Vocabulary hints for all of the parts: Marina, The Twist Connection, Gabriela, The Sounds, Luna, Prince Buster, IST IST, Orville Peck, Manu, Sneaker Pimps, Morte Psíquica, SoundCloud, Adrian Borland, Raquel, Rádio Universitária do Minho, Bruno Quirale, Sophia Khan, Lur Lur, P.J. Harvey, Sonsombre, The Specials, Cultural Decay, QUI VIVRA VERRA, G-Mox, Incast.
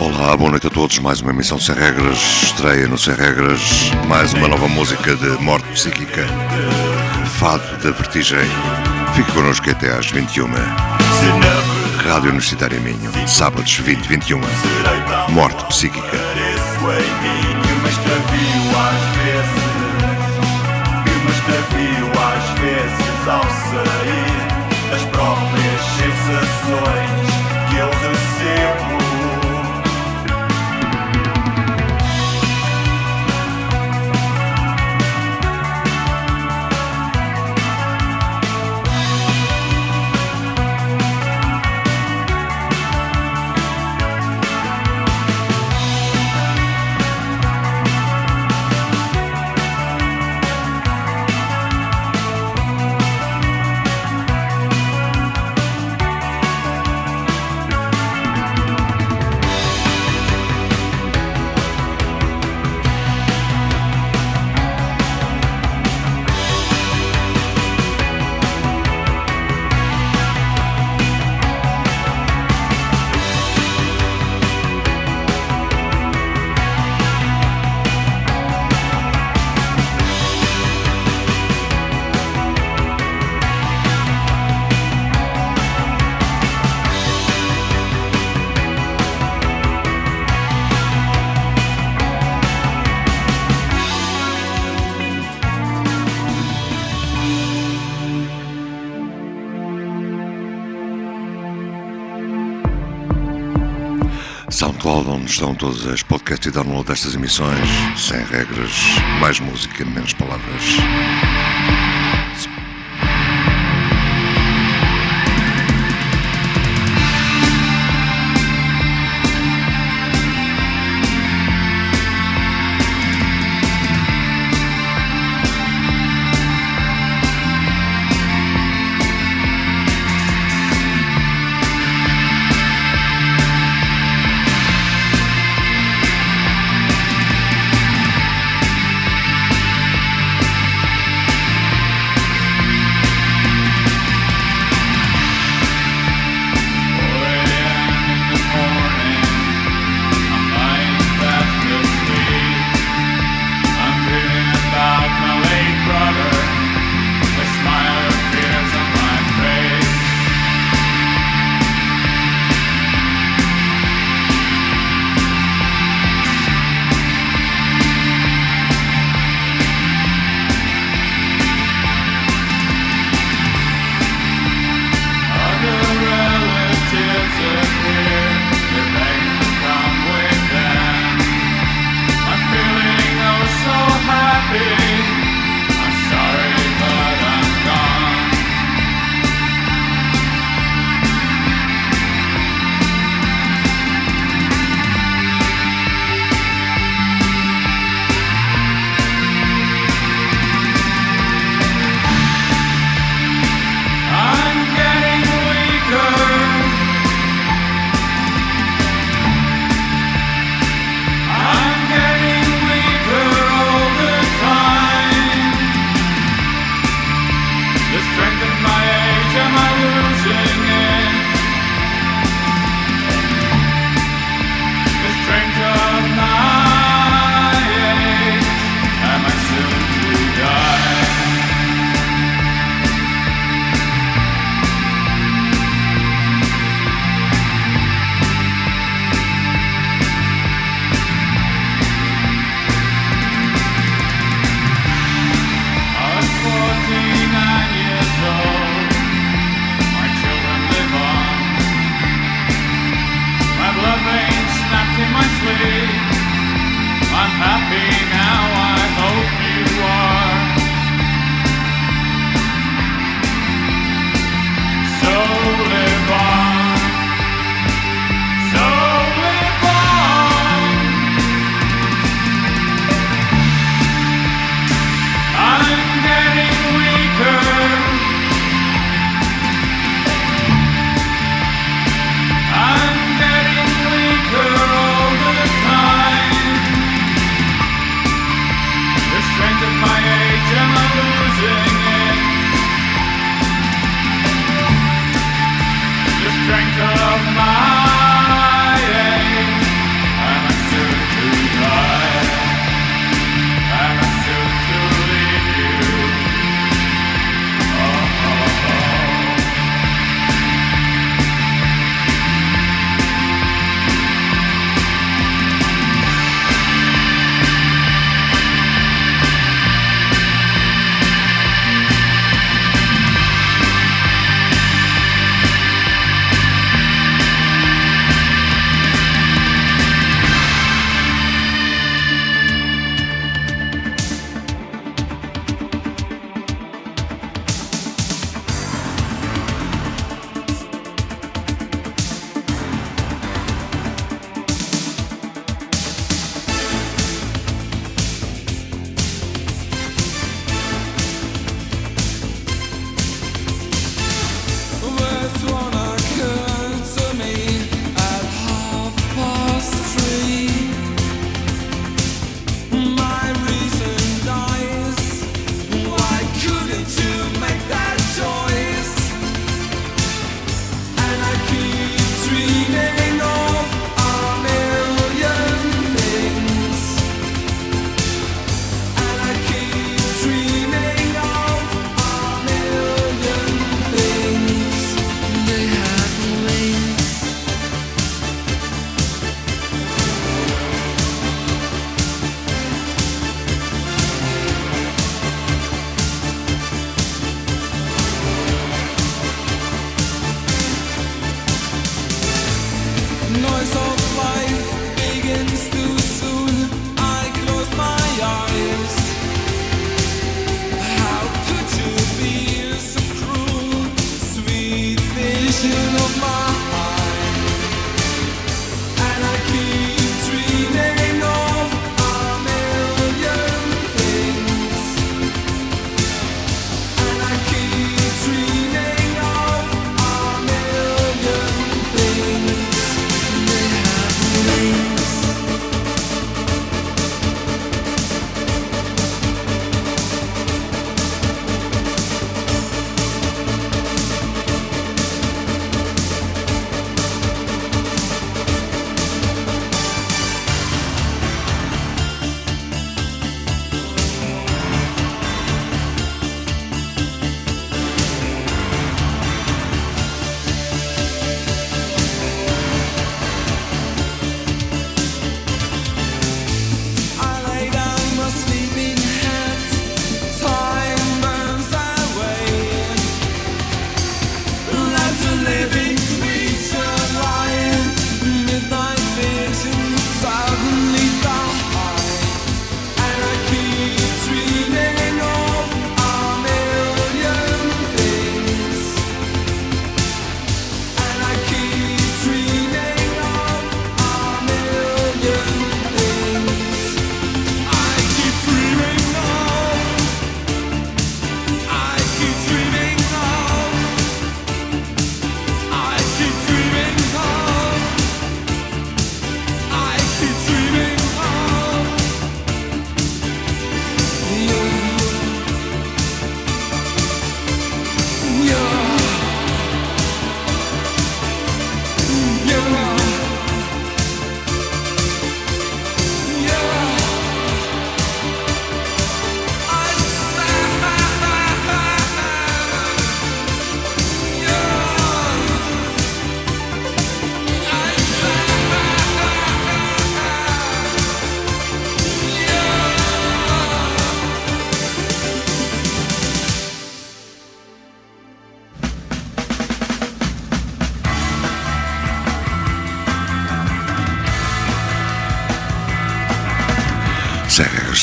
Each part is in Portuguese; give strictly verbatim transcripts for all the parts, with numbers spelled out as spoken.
Olá, boa noite a todos, mais uma emissão de Sem Regras, estreia no Sem Regras, mais uma nova música de Morte Psíquica, Fado da Vertigem. Fique connosco até às vinte e uma. Rádio Universitária Minho, sábados vinte, vinte e uma, Morte Psíquica. SoundCloud, onde estão todos os podcasts e download destas emissões, sem regras, mais música, menos palavras.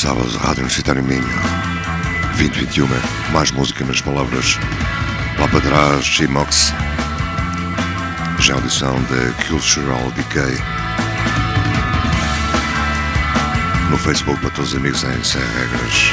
aos sábados, Rádio Universitária do Minho. vinte e vinte e um, mais música, menos palavras. Lá para trás, G-Mox. Já a audição da Cultural Decay. No Facebook, para todos os amigos, em Sem Regras.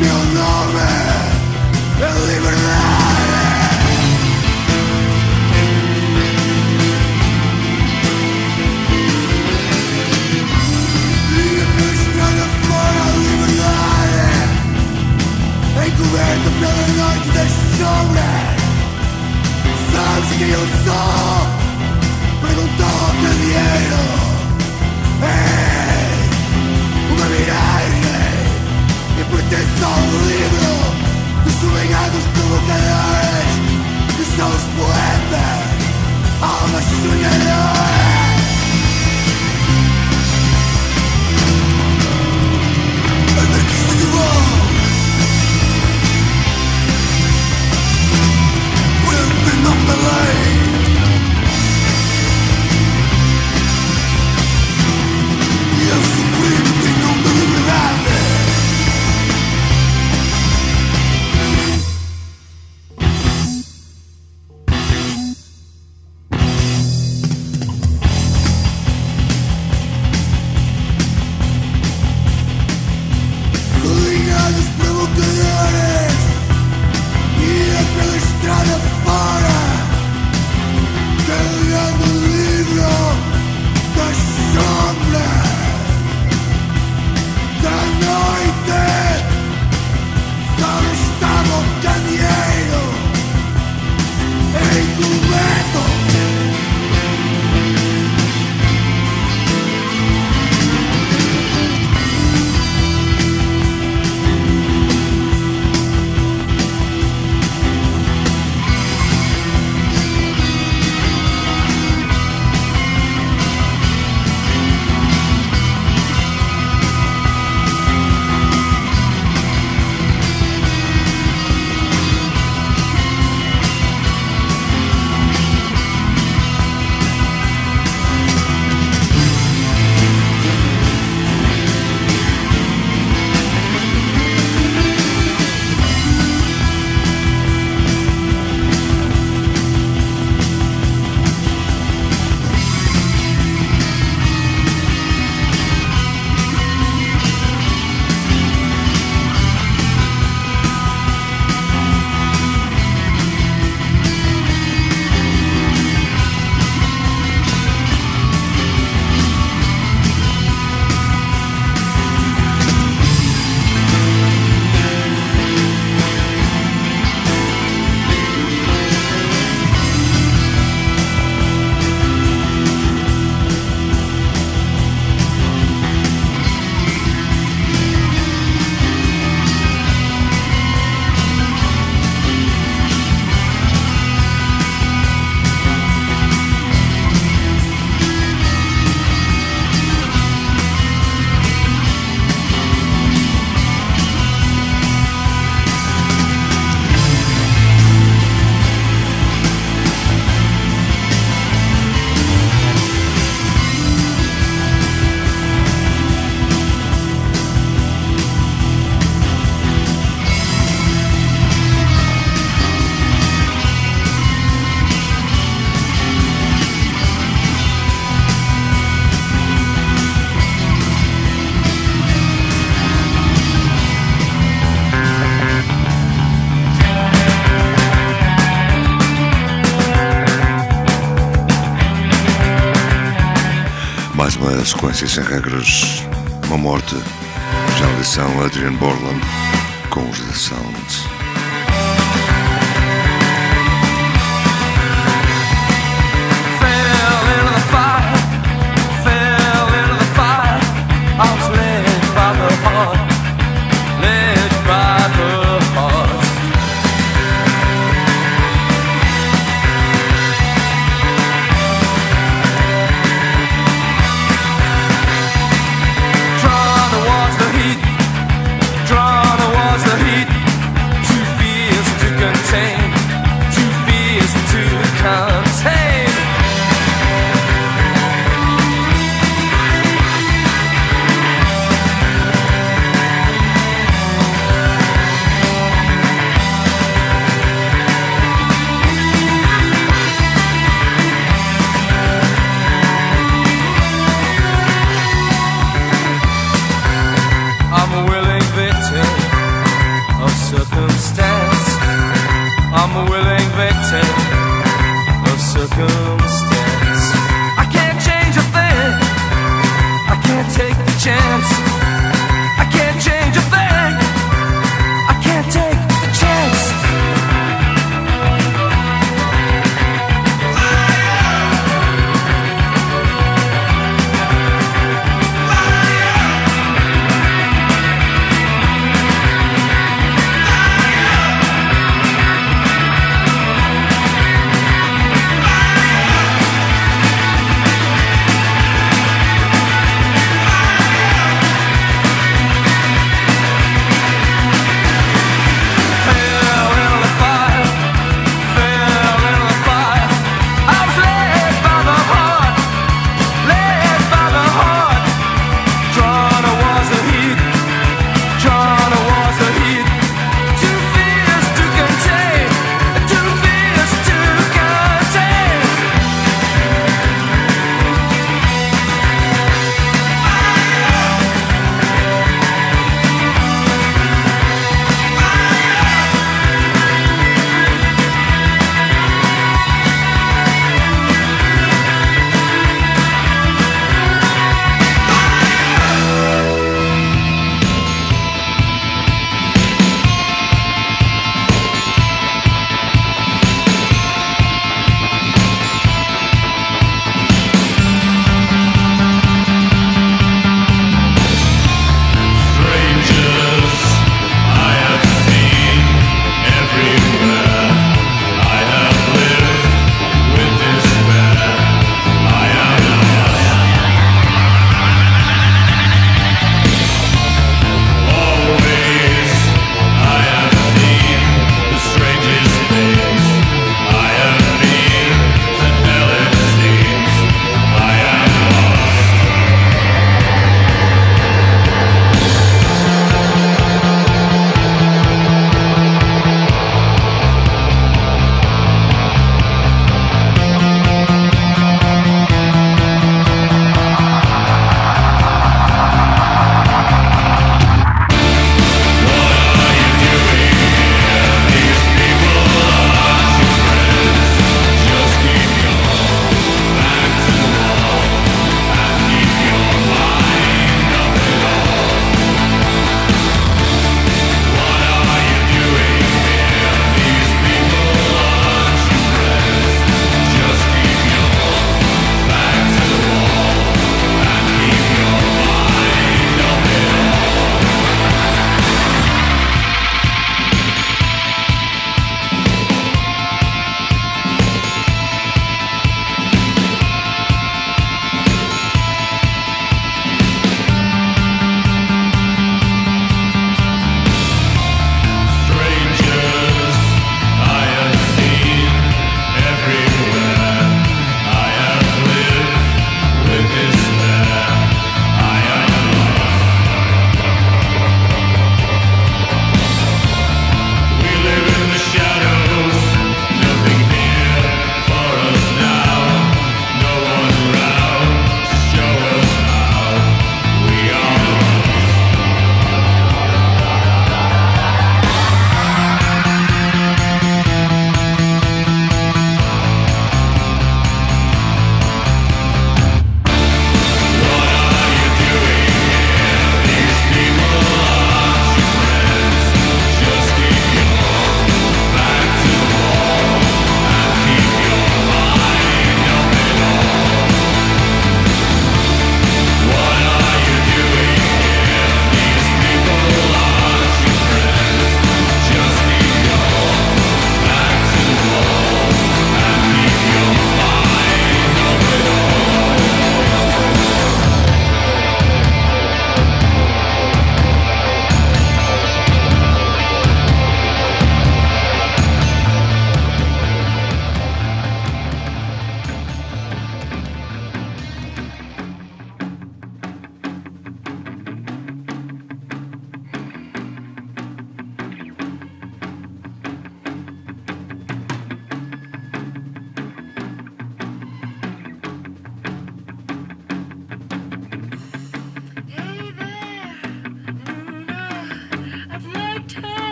Meu nome Sequência sem regras, uma morte, já na edição Adrian Borland com os The Sounds. Draw towards the heat, draw towards the heat. content of circumstance. I can't change a thing, I can't take the chance. I can't change a thing, I can't take the chance.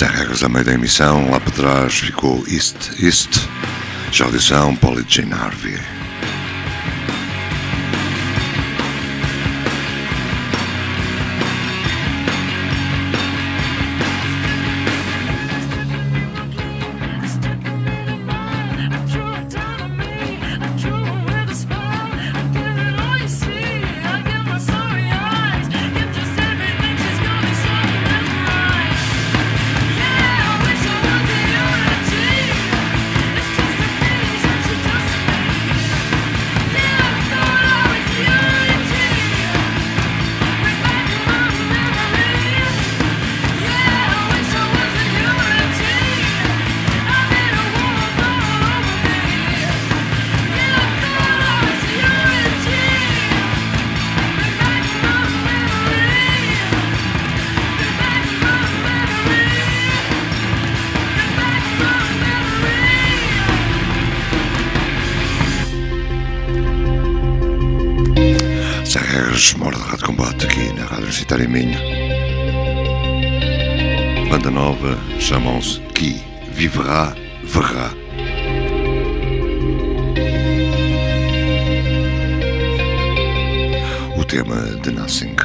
Sem regras, a meio da emissão, lá para trás ficou I S T I S T, já audição P J. Harvey. Universitária do Minho. Banda nova, chamam-se Qui Vivra, Verra. O tema de Nothing.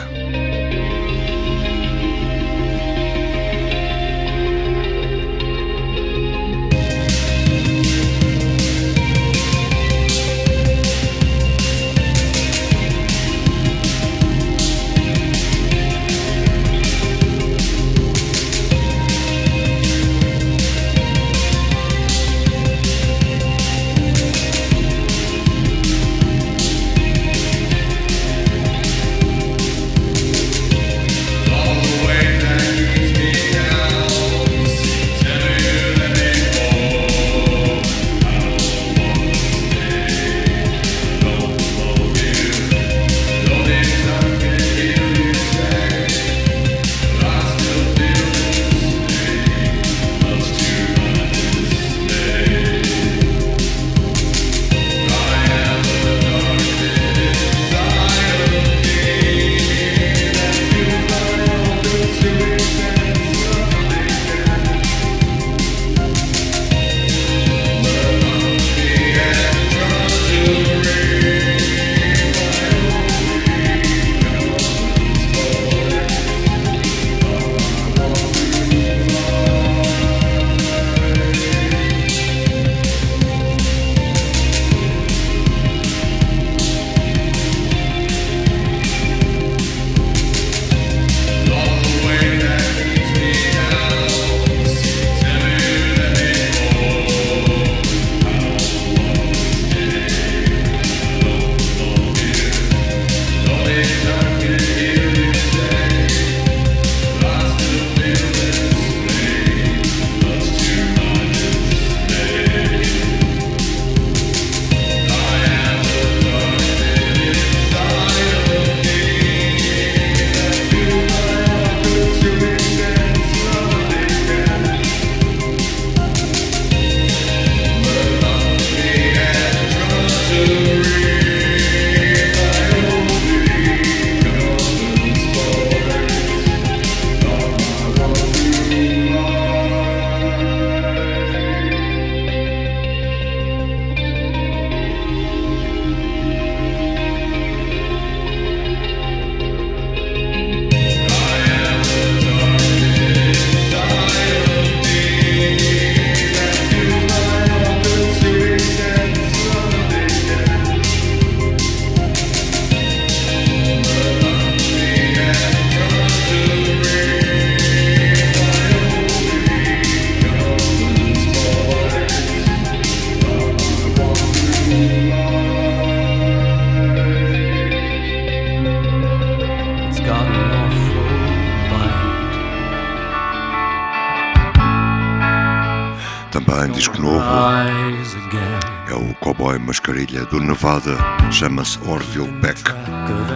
Mascarilha do Nevada, chama-se Orville Peck.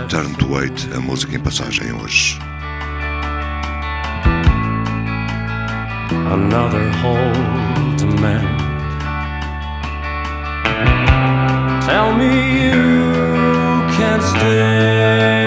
Turn to Wait, a música em passagem hoje. Another hole to mend. Tell me you can't stay.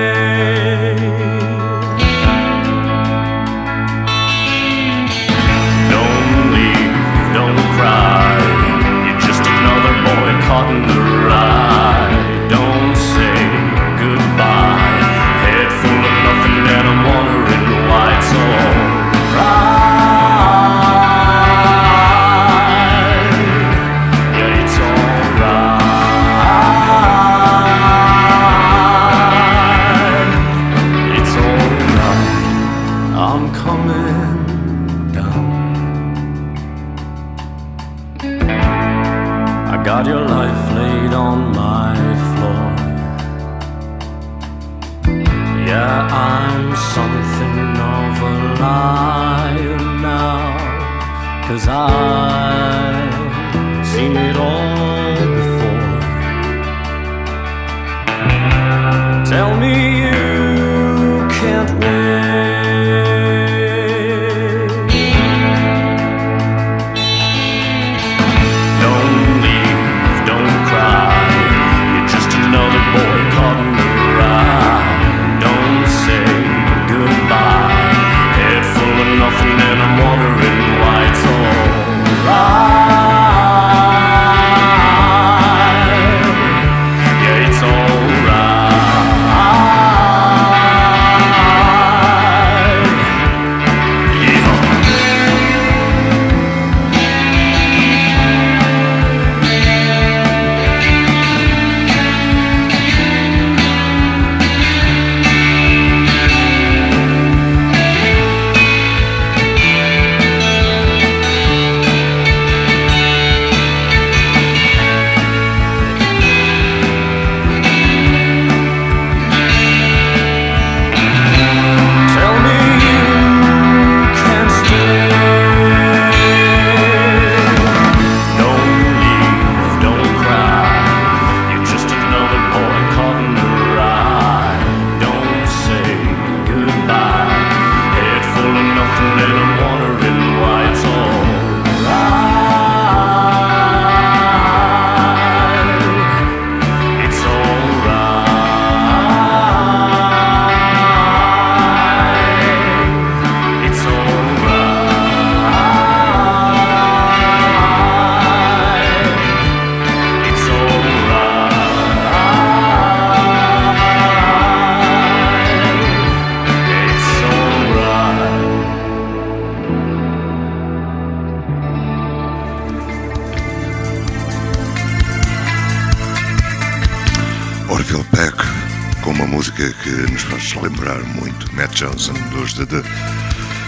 De, de,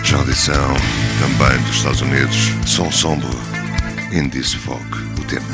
já audição também dos Estados Unidos, Sonsombre, In This Fog, o tema.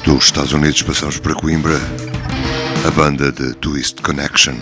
E dos Estados Unidos passamos para Coimbra, a banda The Twist Connection.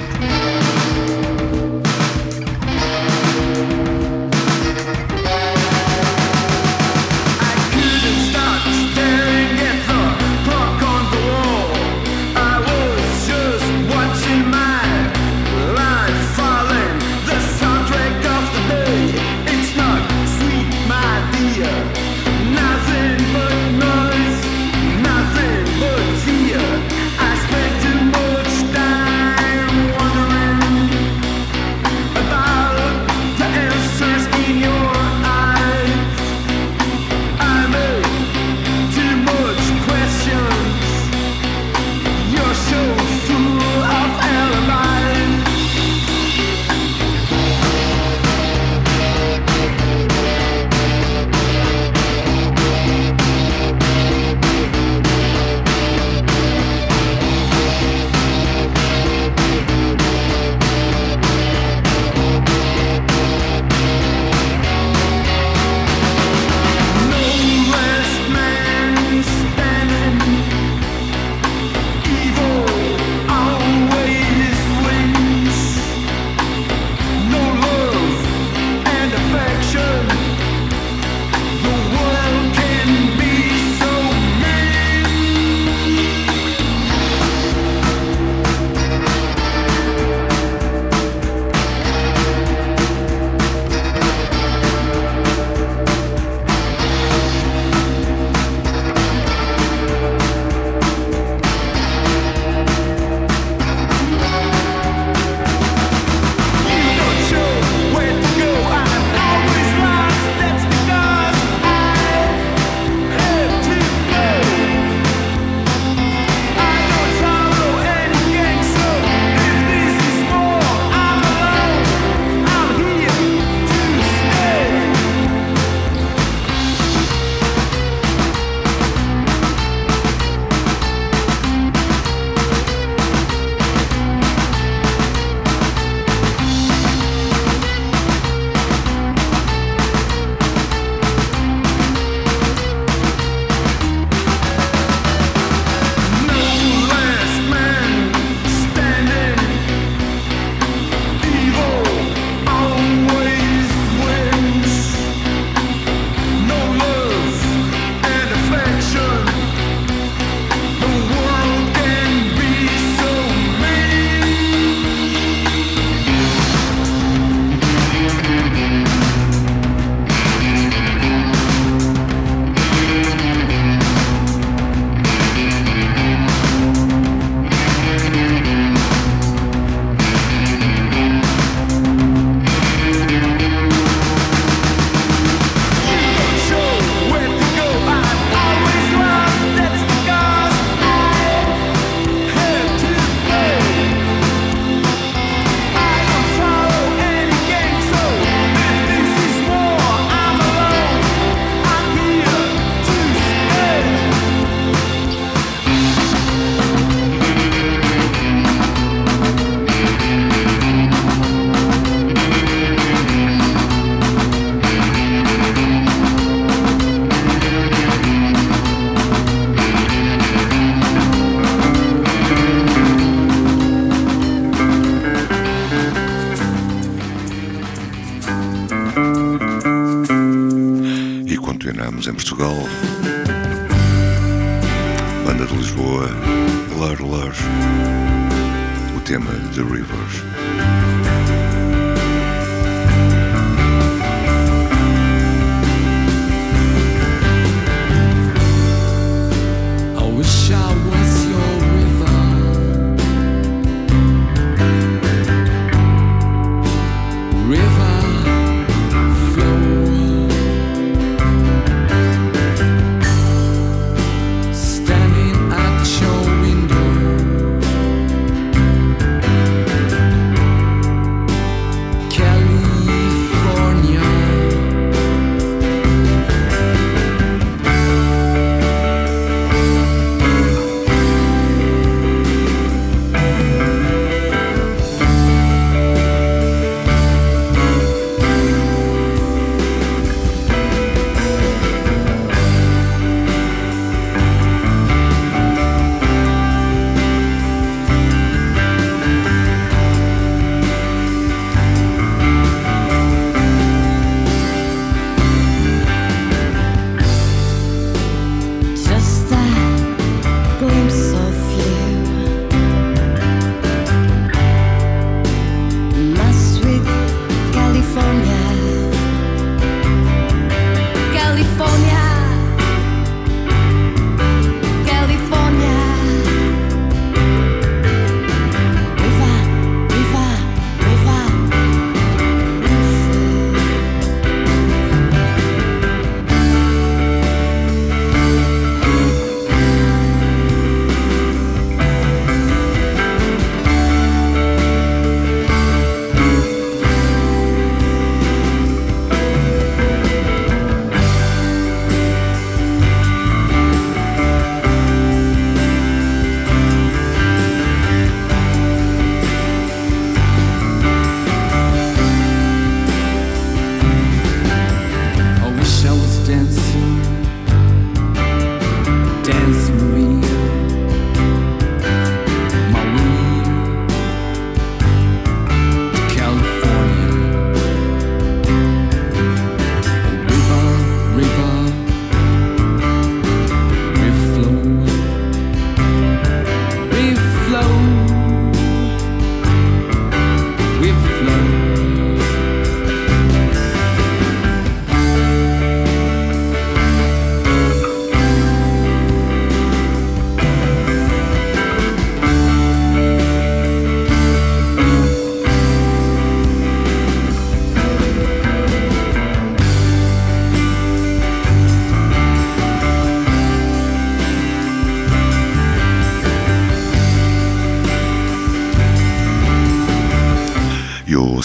Em Portugal, banda de Lisboa, Lur Lur, o tema The Rivers.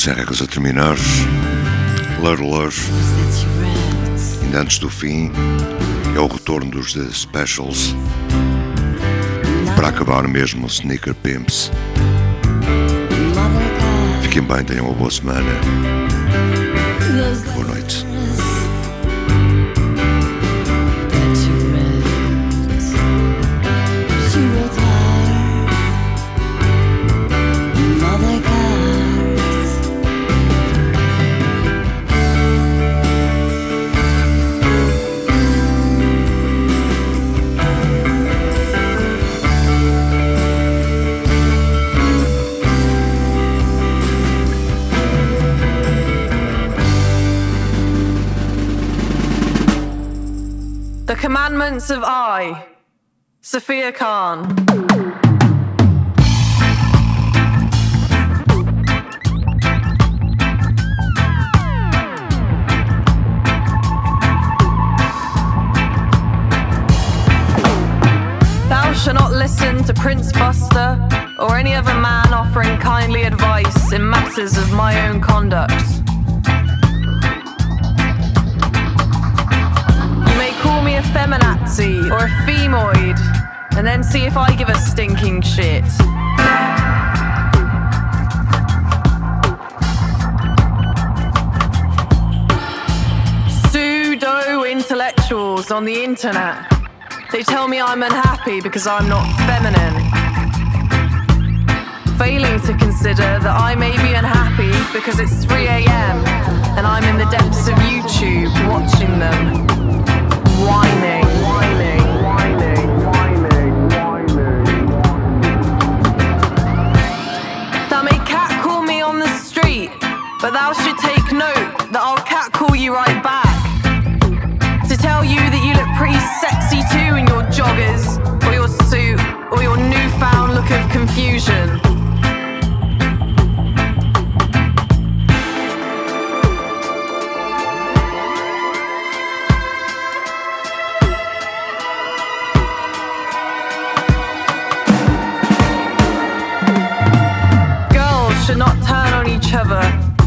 já regras a terminar. Lur Lur, ainda antes do fim, é o retorno dos The Specials. Para acabar mesmo, Sneaker Pimps. Fiquem bem, tenham uma boa semana. Boa noite. Commandments of I, Sophia Khan. Thou shalt not listen to Prince Buster or any other man offering kindly advice in matters of my own conduct. Me a feminazi or a femoid, and then see if I give a stinking shit. Pseudo-intellectuals on the internet, they tell me I'm unhappy because I'm not feminine, failing to consider that I may be unhappy because it's three a.m. and I'm in the depths of YouTube watching them. Whining, whining, whining, whining, whining. Thou may catcall me on the street, but thou should take note that I'll catcall you right back. To tell you that you look pretty sexy too in your joggers, or your suit, or your newfound look of confusion.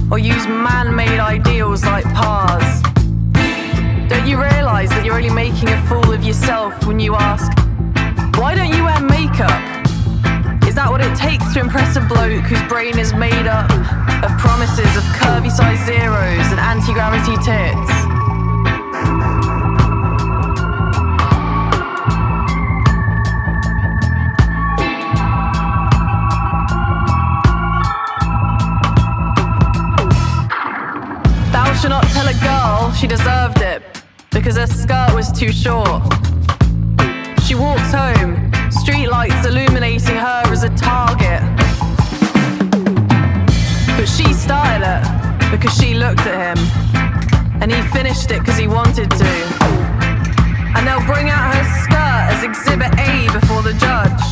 Or use man-made ideals like pars. Don't you realise that you're only making a fool of yourself when you ask, why don't you wear makeup? Is that what it takes to impress a bloke whose brain is made up of promises of curvy size zeros and anti-gravity tits? Not tell a girl she deserved it because her skirt was too short. She walks home, streetlights illuminating her as a target. But she started it because she looked at him, and he finished it because he wanted to. And they'll bring out her skirt as exhibit A before the judge,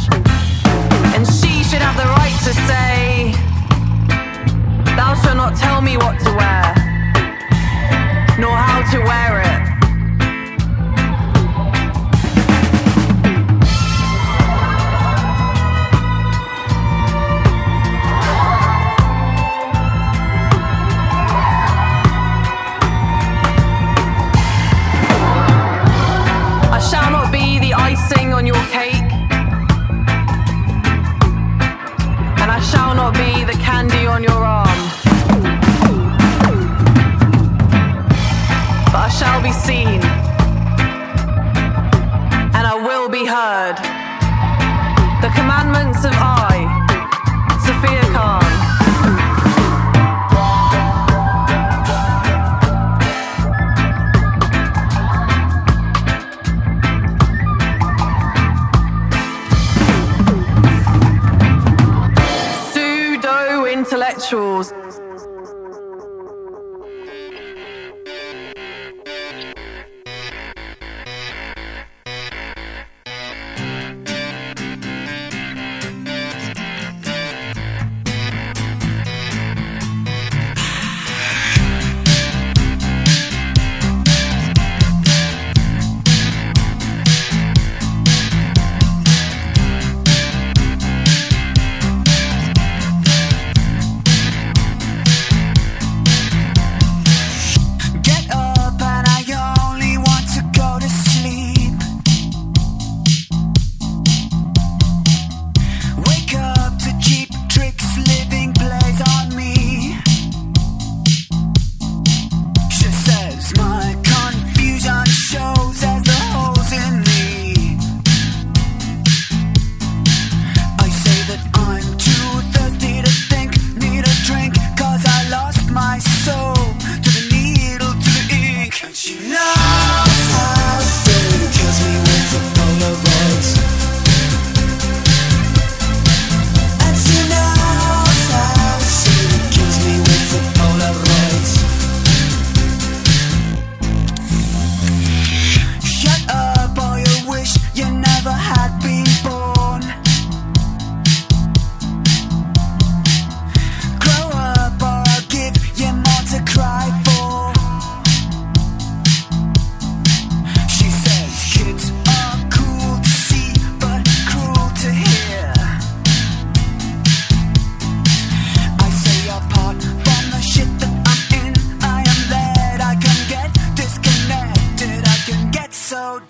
and she should have the right to say, thou shalt not tell me what to wear, nor how to wear it. I shall not be the icing on your cake, and I shall not be the candy on your arm. I shall be seen, and I will be heard. The commandments of I, Sophia Khan. Pseudo-intellectuals.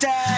down.